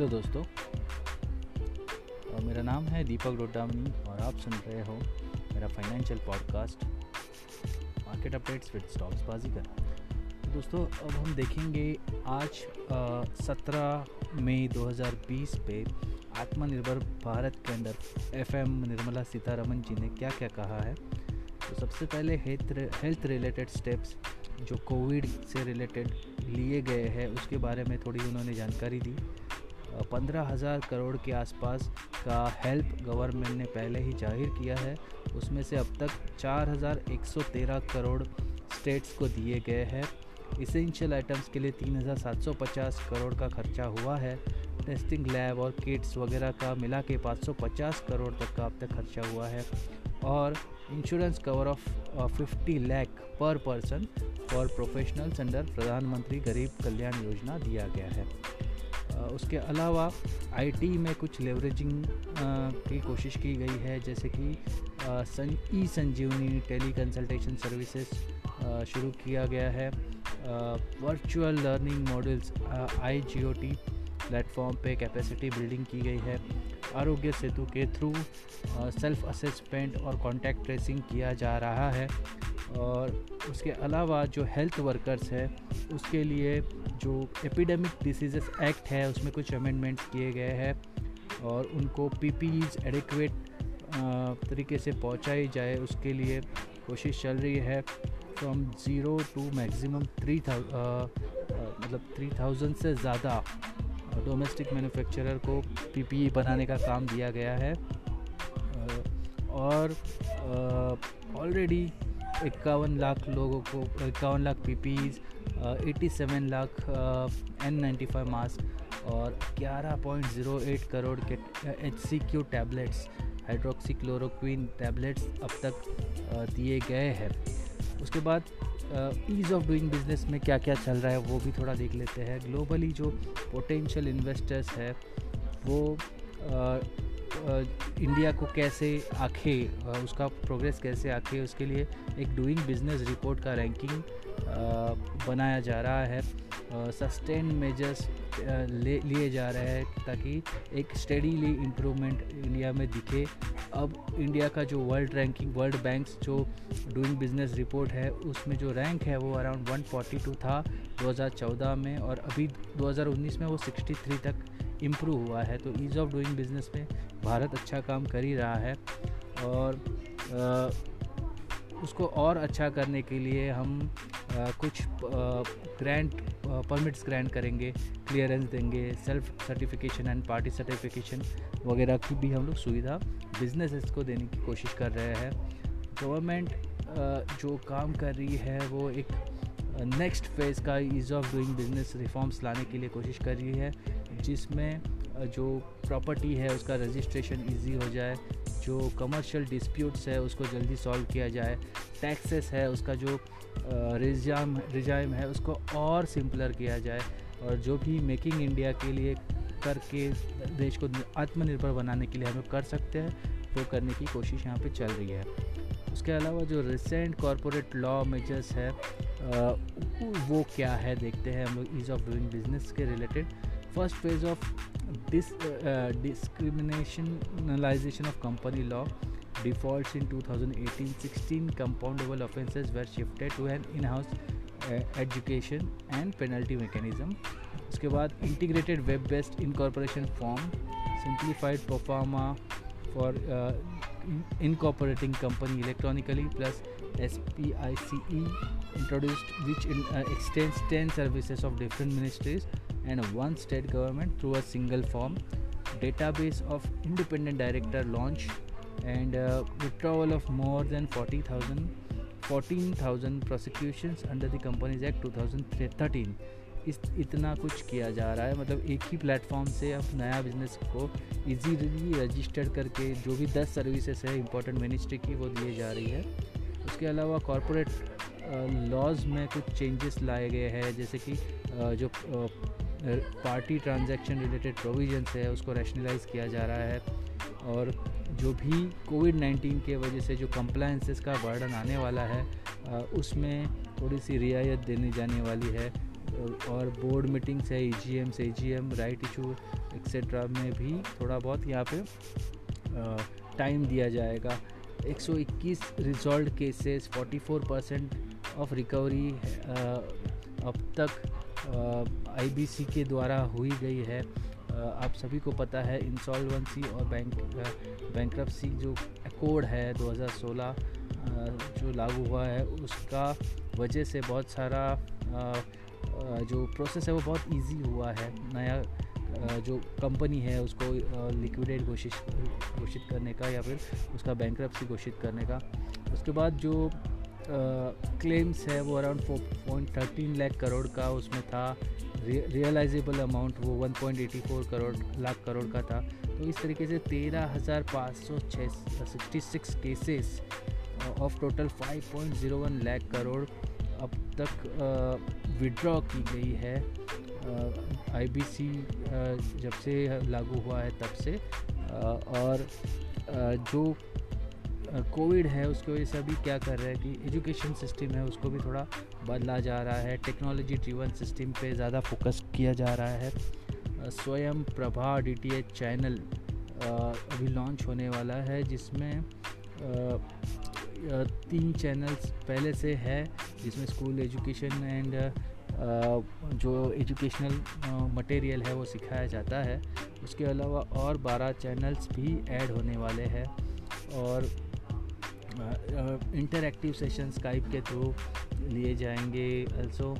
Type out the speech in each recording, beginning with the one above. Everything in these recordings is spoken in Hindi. हेलो दोस्तों, मेरा नाम है दीपक रोटामनी और आप सुन रहे हो मेरा financial podcast market updates with stocks Baazigar. दोस्तों, अब हम देखेंगे आज 17 मई 2020 पे आत्मनिर्भर भारत के अंदर FM निर्मला सीतारमन जी ने क्या क्या कहा है। तो सबसे पहले हेल्थ रिलेटेड स्टेप्स जो कोविड से रिलेटेड लिए गए हैं उसके बारे में थोड़ी उन्होंने जानकारी दी। 15,000 करोड़ के आसपास का हेल्प गवर्नमेंट ने पहले ही जाहिर किया है, उसमें से अब तक 4,113 करोड़ स्टेट्स को दिए गए हैं। इसेंशियल आइटम्स के लिए 3,750 करोड़ का खर्चा हुआ है। टेस्टिंग लैब और किट्स वगैरह का मिला के 550 करोड़ तक का अब तक खर्चा हुआ है। और insurance cover of 50 lakh per person for professionals under प्रधानमंत्री गरीब कल्याण योजना दिया गया है। उसके अलावा आईटी में कुछ लेवरेजिंग की कोशिश की गई है, जैसे कि e Sanjeevani tele consultation services शुरू किया गया है। Virtual learning models iGOT platform पे कैपेसिटी बिल्डिंग की गई है। आरोग्य सेतु के थ्रू सेल्फ असेसमेंट और कॉन्टैक्ट ट्रेसिंग किया जा रहा है। और उसके अलावा जो हेल्थ वर्कर्स है उसके लिए जो एपिडेमिक डिसीज़स एक्ट है उसमें कुछ अमेंडमेंट्स किए गए हैं और उनको PPEs एडिक्वेट तरीके से पहुंचाई जाए उसके लिए कोशिश चल रही है। फ्रॉम 0 टू मैक्सिमम 3,000 से ज़्यादा डोमेस्टिक मैन्युफैक्चरर को PPE बनाने का काम दिया गया है। और ऑलरेडी 51 लाख लोगों को 51 lakh PPEs, 87 lakh N95 mask और 11.08 करोड़ के HCQ tablets hydroxy chloroquine tablets अब तक दिए गए हैं। उसके बाद ईज़ ऑफ डूइंग बिजनेस में क्या क्या चल रहा है वो भी थोड़ा देख लेते हैं। ग्लोबली जो पोटेंशियल इन्वेस्टर्स है वो इंडिया को कैसे आंखे, उसका प्रोग्रेस कैसे आंखे, उसके लिए एक डूइंग बिजनेस रिपोर्ट का रैंकिंग बनाया जा रहा है। सस्टेन मेजर्स लिए जा रहे हैं ताकि एक स्टेडीली इम्प्रूवमेंट इंडिया में दिखे। अब इंडिया का जो वर्ल्ड रैंकिंग, वर्ल्ड बैंक्स जो डूइंग बिजनेस रिपोर्ट है उसमें जो रैंक है वो अराउंड 142 था 2014 में और अभी 2019 में वो 63 तक इम्प्रूव हुआ है। तो ईज़ ऑफ डूइंग बिजनेस में भारत अच्छा काम कर ही रहा है और उसको और अच्छा करने के लिए हम कुछ परमिट्स ग्रांट करेंगे, क्लियरेंस देंगे, self certification and party certification वगैरह की भी हम लोग सुविधा बिजनेसेस को देने की कोशिश कर रहे हैं। गवर्नमेंट जो काम कर रही है वो एक नेक्स्ट फेज़ का ease of doing business reforms लाने के लिए कोशिश कर रही है, जिसमें जो प्रॉपर्टी है उसका रजिस्ट्रेशन इजी हो जाए, जो कमर्शियल डिस्प्यूट्स है उसको जल्दी सॉल्व किया जाए, टैक्सेस है उसका जो रिजाइम है उसको और सिंपलर किया जाए और जो भी मेकिंग इंडिया के लिए करके देश को आत्मनिर्भर बनाने के लिए हम लोग कर सकते हैं वो करने की कोशिश यहाँ पे चल रही है। उसके अलावा जो रिसेंट कॉर्पोरेट लॉ मेजर्स है वो क्या है देखते हैं हम लोग ईज़ ऑफ डूइंग बिजनेस के related. First phase of discriminationalization of company law defaults in 2018, 16 compoundable offenses were shifted to an in-house education and penalty mechanism. उसके बाद integrated web-based incorporation form, simplified pro forma for incorporating company electronically plus SPICE introduced, which extends 10 services of different ministries and one state government through a single form. Database of independent director launch and withdrawal of more than 14,000 prosecutions under the Companies Act 2013. इतना कुछ किया जा रहा है, मतलब एक ही प्लेटफॉर्म से आप नया बिजनेस को इजीली रजिस्टर करके जो भी 10 सर्विसेज है इंपॉर्टेंट मिनिस्ट्री की वो दिए जा रही है। उसके अलावा कॉर्पोरेट लॉज में कुछ चेंजेस लाए गए हैं, जैसे कि जो पार्टी ट्रांजैक्शन रिलेटेड प्रोविजंस है उसको रैशनलाइज किया जा रहा है और जो भी कोविड-19 के वजह से जो कंप्लायंसेस का बर्डन आने वाला है उसमें थोड़ी सी रियायत देने जाने वाली है। और बोर्ड मीटिंग्स है, EGM से EGM, राइट इशू एक्सेट्रा में भी थोड़ा बहुत यहाँ पे टाइम दिया जाएगा। 121 रिजॉल्व केसेस, 44% ऑफ रिकवरी अब तक IBC के द्वारा हुई गई है। आप सभी को पता है इंसॉल्वेंसी और बैंक्रप्सी जो कोड है 2016 जो लागू हुआ है, उसका वजह से बहुत सारा जो प्रोसेस है वो बहुत इजी हुआ है। नया जो कंपनी है उसको लिक्विडेट घोषित करने का या फिर उसका बैंक्रप्सी घोषित करने का। उसके बाद जो क्लेम्स है वो अराउंड 4.13 लाख करोड़ का उसमें था, रियलाइजेबल अमाउंट वो 1.84 लाख करोड़ का था। तो इस तरीके से 13,566 cases of total 5.01 lakh crore अब तक विड्रॉ की गई है। IBC जब से लागू हुआ है तब से, और जो कोविड है उसको ये सभी क्या कर रहे हैं कि एजुकेशन सिस्टम है उसको भी थोड़ा बदला जा रहा है, टेक्नोलॉजी ड्रिवन सिस्टम पे ज़्यादा फोकस किया जा रहा है। स्वयं प्रभा DTH चैनल अभी लॉन्च होने वाला है, जिसमें 3 चैनल्स पहले से है, जिसमें स्कूल एजुकेशन एंड जो एजुकेशनल मटेरियल है वो सिखाया जाता है। उसके अलावा और 12 चैनल्स भी ऐड होने वाले हैं, और इंटरएक्टिव सेशन स्काइप के थ्रू लिए जाएंगे। अल्सो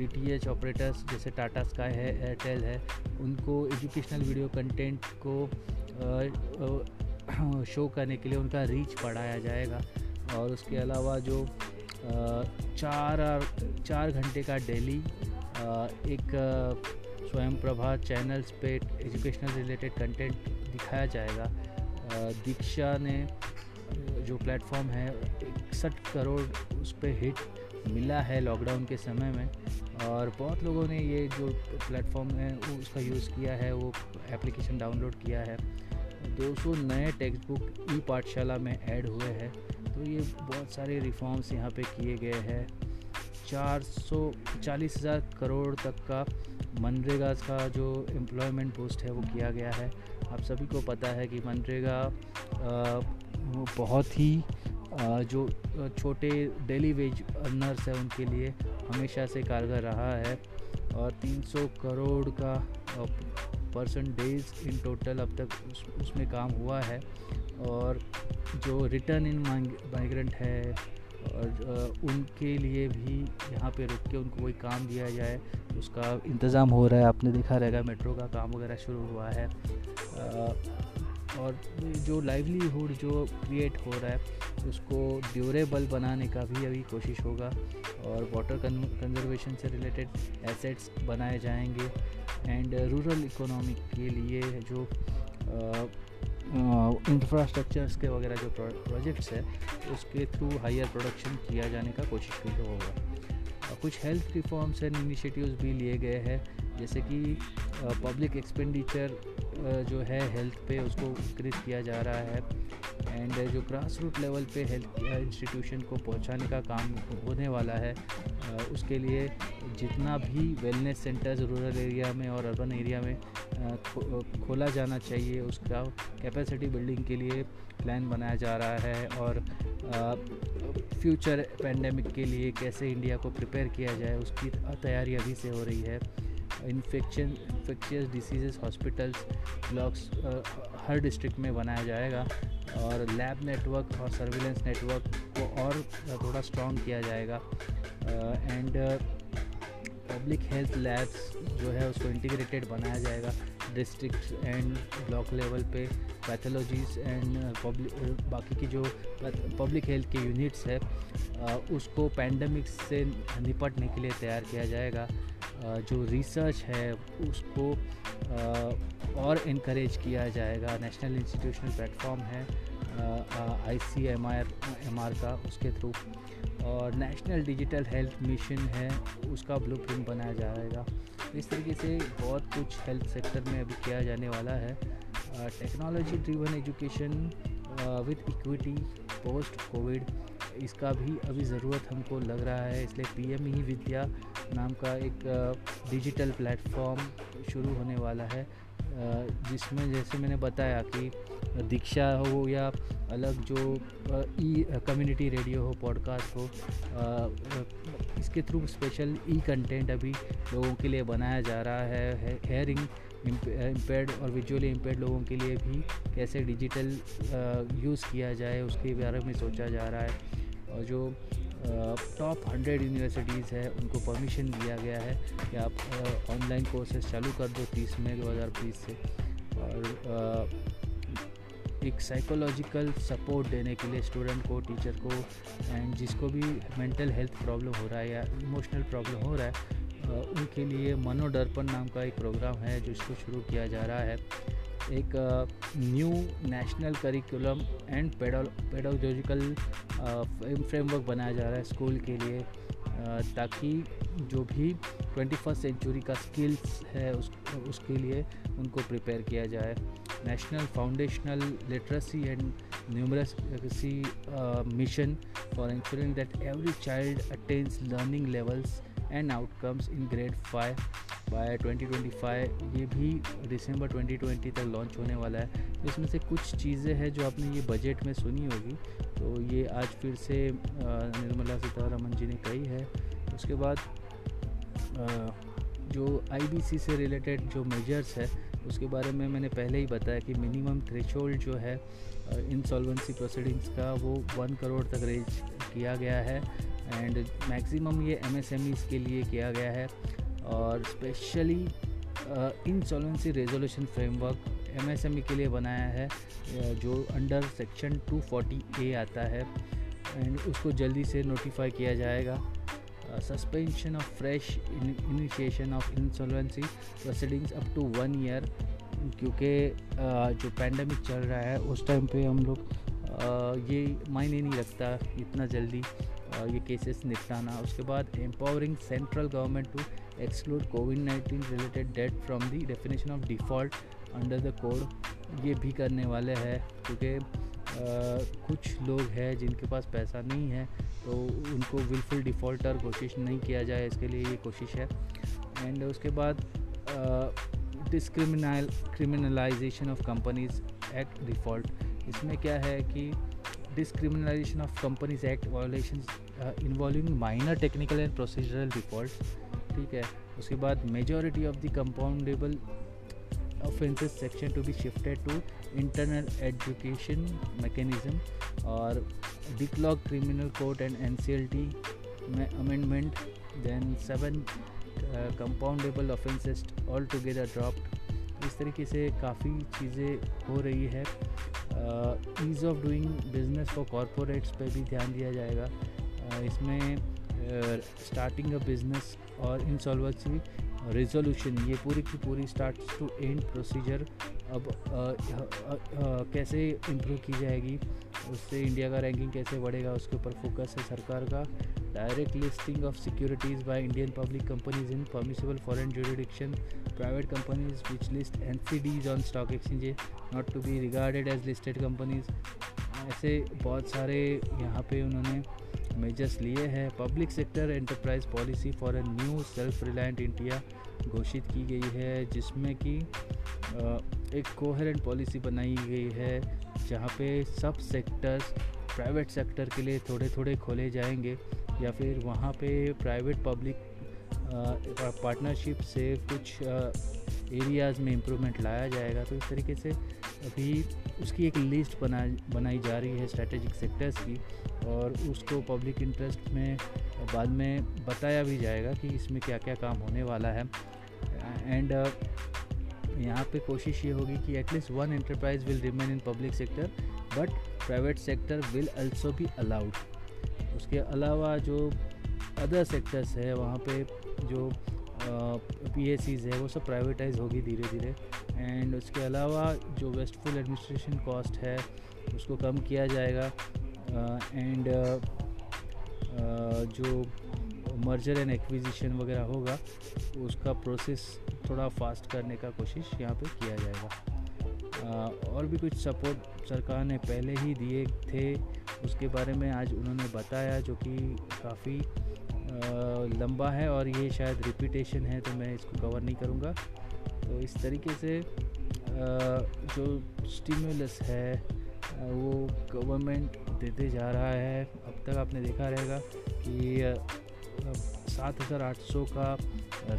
DTH ऑपरेटर्स जैसे टाटा स्काई है, एयरटेल है, उनको एजुकेशनल वीडियो कंटेंट को शो करने के लिए उनका रीच बढ़ाया जाएगा। और उसके अलावा जो 4 घंटे का डेली एक स्वयं प्रभा चैनल्स पे एजुकेशनल रिलेटेड कंटेंट दिखाया जाएगा। दीक्षा ने जो प्लेटफॉर्म है 61 करोड़ उस पर हिट मिला है लॉकडाउन के समय में, और बहुत लोगों ने ये जो प्लेटफॉर्म है उसका यूज़ किया है, वो एप्लीकेशन डाउनलोड किया है। 200 नए टेक्स्ट बुक ई पाठशाला में ऐड हुए हैं। तो ये बहुत सारे रिफॉर्म्स यहाँ पे किए गए हैं। 440,000 करोड़ तक का मनरेगा का जो एम्प्लॉयमेंट बूस्ट है वो किया गया है। आप सभी को पता है कि मनरेगा बहुत ही जो छोटे डेली वेज अर्नर्स हैं उनके लिए हमेशा से कारगर रहा है, और 300 करोड़ का परसेंट डेज इन टोटल अब तक उसमें काम हुआ है। और जो रिटर्न इन माइग्रेंट है और उनके लिए भी यहाँ पे रुक के उनको कोई काम दिया जाए उसका इंतज़ाम हो रहा है। आपने देखा रहेगा मेट्रो का काम वगैरह शुरू हुआ है, और जो लाइवलीहुड जो क्रिएट हो रहा है उसको ड्यूरेबल बनाने का भी अभी कोशिश होगा, और वाटर कंजर्वेशन से रिलेटेड एसेट्स बनाए जाएंगे। एंड रूरल इकोनॉमी के लिए जो इंफ्रास्ट्रक्चर्स के वगैरह जो प्रोजेक्ट्स है उसके थ्रू हायर प्रोडक्शन किया जाने का कोशिश की होगा। कुछ हेल्थ रिफॉर्म्स एंड इनिशिएटिव्स भी लिए गए हैं, जैसे कि पब्लिक एक्सपेंडिचर जो है हेल्थ पे उसको इंक्रीज किया जा रहा है, एंड जो ग्रास रूट लेवल पे हेल्थ इंस्टीट्यूशन को पहुंचाने का काम होने वाला है। उसके लिए जितना भी वेलनेस सेंटर्स रूरल एरिया में और अर्बन एरिया में खोला जाना चाहिए उसका कैपेसिटी बिल्डिंग के लिए प्लान बनाया जा रहा है, और फ्यूचर पैंडेमिक के लिए कैसे इंडिया को प्रिपेयर किया जाए उसकी तैयारी अभी से हो रही है। इन्फेक्शियस डिसीज़स हॉस्पिटल्स ब्लॉक्स हर डिस्ट्रिक्ट में बनाया जाएगा, और लैब नेटवर्क और सर्विलेंस नेटवर्क को और थोड़ा स्ट्रॉन्ग किया जाएगा। एंड पब्लिक हेल्थ लैब्स जो है उसको इंटीग्रेटेड बनाया जाएगा। डिस्ट्रिक्ट एंड ब्लॉक लेवल पे पैथोलॉजीज एंड बाकी की जो पब्लिक हेल्थ के यूनिट्स है उसको पैंडेमिक्स से निपटने के लिए तैयार किया जाएगा। जो रिसर्च है उसको और इनकरेज किया जाएगा। नेशनल इंस्टीट्यूशनल प्लेटफॉर्म है ICMR का, उसके थ्रू, और नेशनल डिजिटल हेल्थ मिशन है उसका ब्लूप्रिंट बनाया जाएगा। इस तरीके से बहुत कुछ हेल्थ सेक्टर में अभी किया जाने वाला है। Technology driven education with equity post Covid, इसका भी अभी ज़रूरत हमको लग रहा है, इसलिए PM ई विद्या नाम का एक डिजिटल प्लेटफॉर्म शुरू होने वाला है, जिसमें जैसे मैंने बताया कि दीक्षा हो या अलग जो ई कम्युनिटी रेडियो हो, पॉडकास्ट हो, इसके थ्रू स्पेशल ई कंटेंट अभी लोगों के लिए बनाया जा रहा है। हेयरिंग इम्पेयर्ड और विजुअली इम्पेयर्ड लोगों के लिए भी कैसे डिजिटल यूज़ किया जाए उसके बारे में सोचा जा रहा है। और जो टॉप 100 यूनिवर्सिटीज़ है उनको परमिशन दिया गया है कि आप ऑनलाइन कोर्सेज चालू कर दो 30 मई 2020 से। और एक साइकोलॉजिकल सपोर्ट देने के लिए स्टूडेंट को, टीचर को एंड जिसको भी मेंटल हेल्थ प्रॉब्लम हो रहा है या इमोशनल प्रॉब्लम हो रहा है, उनके लिए मनोदर्पण नाम का एक प्रोग्राम है जिसको शुरू किया जा रहा है। एक new national curriculum and pedagogical framework बनाया जा रहा है स्कूल के लिए, ताकि जो भी 21st सेंचुरी का स्किल्स है उसके लिए उनको प्रिपेयर किया जाए। National foundational literacy and numeracy mission for ensuring that every child attains learning levels and outcomes in grade 5 by 2025, ये भी दिसंबर 2020 तक लॉन्च होने वाला है। इसमें से कुछ चीज़ें हैं जो आपने ये बजट में सुनी होगी, तो ये आज फिर से निर्मला सीतारमन जी ने कही है। उसके बाद जो आईबीसी से रिलेटेड जो मेजर्स है उसके बारे में मैंने पहले ही बताया कि मिनिमम थ्रेशोल्ड जो है इंसॉल्वेंसी प्रोसीडिंग्स का वो 1 करोड़ तक रेज किया गया है एंड मैक्सिमम ये एमएसएमई के लिए किया गया है। और specially insolvency resolution framework MSME के लिए बनाया है जो अंडर सेक्शन 240A आता है एंड उसको जल्दी से नोटिफाई किया जाएगा। Suspension of fresh initiation of insolvency proceedings up to 1 year, क्योंकि जो पैंडमिक चल रहा है उस टाइम पे हम लोग ये मायने नहीं रखता इतना जल्दी ये केसेस निपटाना। उसके बाद empowering central government to exclude कोविड-19 related debt from the definition of default under the code, ये भी करने वाले हैं, क्योंकि कुछ लोग हैं जिनके पास पैसा नहीं है तो उनको विलफुल डिफ़ॉल्टर कोशिश नहीं किया जाए, इसके लिए ये कोशिश है। एंड उसके बाद decriminalization of companies act default, इसमें क्या है कि Discriminalization of Companies Act violations involving minor technical and procedural defaults, ठीक है। उसके बाद majority of the compoundable offences section to be shifted to internal adjudication mechanism और declog criminal court and NCLT amendment, then 7 compoundable offences altogether dropped। इस तरीके से काफ़ी चीज़ें हो रही है। Ease of doing business for corporates पे भी ध्यान दिया जाएगा। इसमें स्टार्टिंग अ बिजनेस और इंसॉल्वेंसी रेजोल्यूशन, ये पूरी की पूरी स्टार्ट टू एंड प्रोसीजर अब कैसे इम्प्रूव की जाएगी, उससे इंडिया का रैंकिंग कैसे बढ़ेगा उसके ऊपर फोकस है सरकार का। Direct listing of securities by Indian public companies in permissible foreign jurisdiction, private companies which list NCDs on stock exchange not to be regarded as listed companies, ऐसे बहुत सारे यहाँ पे उन्होंने मेजर्स लिए हैं। Public sector enterprise policy for a new self reliant India घोषित की गई है, जिसमें कि एक कोहेरेंट पॉलिसी बनाई गई है जहाँ पे सब सेक्टर्स प्राइवेट सेक्टर के लिए थोड़े थोड़े खोले जाएंगे या फिर वहाँ पे प्राइवेट पब्लिक पार्टनरशिप से कुछ एरियाज़ में इम्प्रूवमेंट लाया जाएगा। तो इस तरीके से अभी उसकी एक लिस्ट बनाई जा रही है स्ट्रेटेजिक सेक्टर्स की, और उसको पब्लिक इंटरेस्ट में बाद में बताया भी जाएगा कि इसमें क्या क्या काम होने वाला है। एंड यहाँ पे कोशिश ये होगी कि at least 1 enterprise will remain in public sector but private sector will also be allowed. उसके अलावा जो अदर सेक्टर्स है वहाँ पे जो पीएसीज है वो सब प्राइवेटाइज होगी धीरे धीरे। एंड उसके अलावा जो वेस्टफुल एडमिनिस्ट्रेशन कॉस्ट है उसको कम किया जाएगा। एंड जो मर्जर एंड एक्विजिशन वगैरह होगा उसका प्रोसेस थोड़ा फास्ट करने का कोशिश यहाँ पे किया जाएगा। और भी कुछ सपोर्ट सरकार ने पहले ही दिए थे उसके बारे में आज उन्होंने बताया, जो कि काफ़ी लंबा है और ये शायद रिपीटेशन है तो मैं इसको कवर नहीं करूँगा। तो इस तरीके से जो स्टिमुलस है वो गवर्नमेंट देते जा रहा है। अब तक आपने देखा रहेगा कि 7,800 का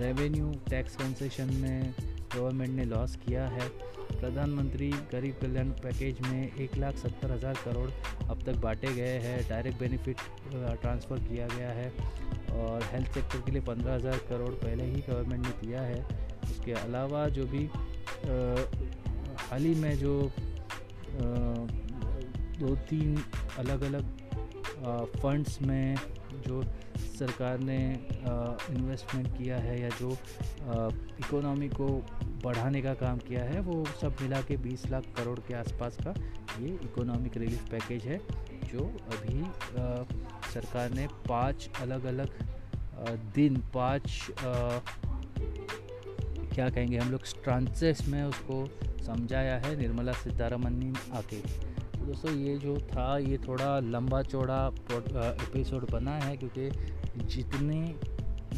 रेवेन्यू टैक्स कंसेशन में गवर्नमेंट ने लॉस किया है। प्रधानमंत्री गरीब कल्याण पैकेज में 1,70,000 करोड़ अब तक बांटे गए हैं, डायरेक्ट बेनिफिट ट्रांसफ़र किया गया है और हेल्थ सेक्टर के लिए 15,000 करोड़ पहले ही गवर्नमेंट ने दिया है। उसके अलावा जो भी हाल ही में जो 2-3 अलग अलग फंड्स में जो सरकार ने इन्वेस्टमेंट किया है या जो इकोनॉमी को बढ़ाने का काम किया है, वो सब मिला के 20 लाख करोड़ के आसपास का ये इकोनॉमिक रिलीफ पैकेज है जो अभी सरकार ने 5 अलग अलग दिन 5 क्या कहेंगे हम लोग ट्रांसेस में उसको समझाया है निर्मला सीतारमन ने आके। दोस्तों ये जो था ये थोड़ा लंबा चौड़ा एपिसोड बना है क्योंकि जितने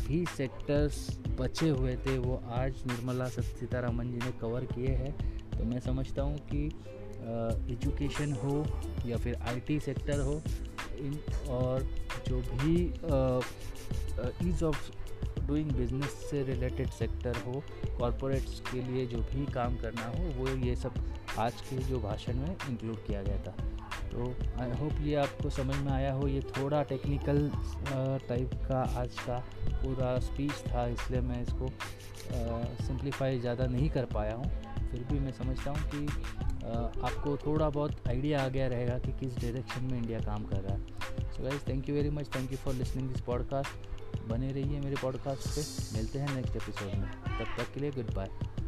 भी सेक्टर्स बचे हुए थे वो आज निर्मला सीतारमन जी ने कवर किए हैं। तो मैं समझता हूँ कि एजुकेशन हो या फिर आईटी सेक्टर हो और जो भी ईज़ ऑफ डूइंग बिजनेस से रिलेटेड सेक्टर हो, कॉरपोरेट्स के लिए जो भी काम करना हो, वो ये सब आज के जो भाषण में इंक्लूड किया गया था। तो आई होप ये आपको समझ में आया हो। ये थोड़ा टेक्निकल टाइप का आज का पूरा स्पीच था, इसलिए मैं इसको सिंप्लीफाई ज़्यादा नहीं कर पाया हूँ। फिर भी मैं समझता हूँ कि आपको थोड़ा बहुत आइडिया आ गया रहेगा कि किस डायरेक्शन में इंडिया काम कर रहा है। So guys thank you very much, thank you for listening this podcast. बने रहिए मेरे पॉडकास्ट पे, मिलते हैं नेक्स्ट एपिसोड में। तब तक के लिए गुड बाय।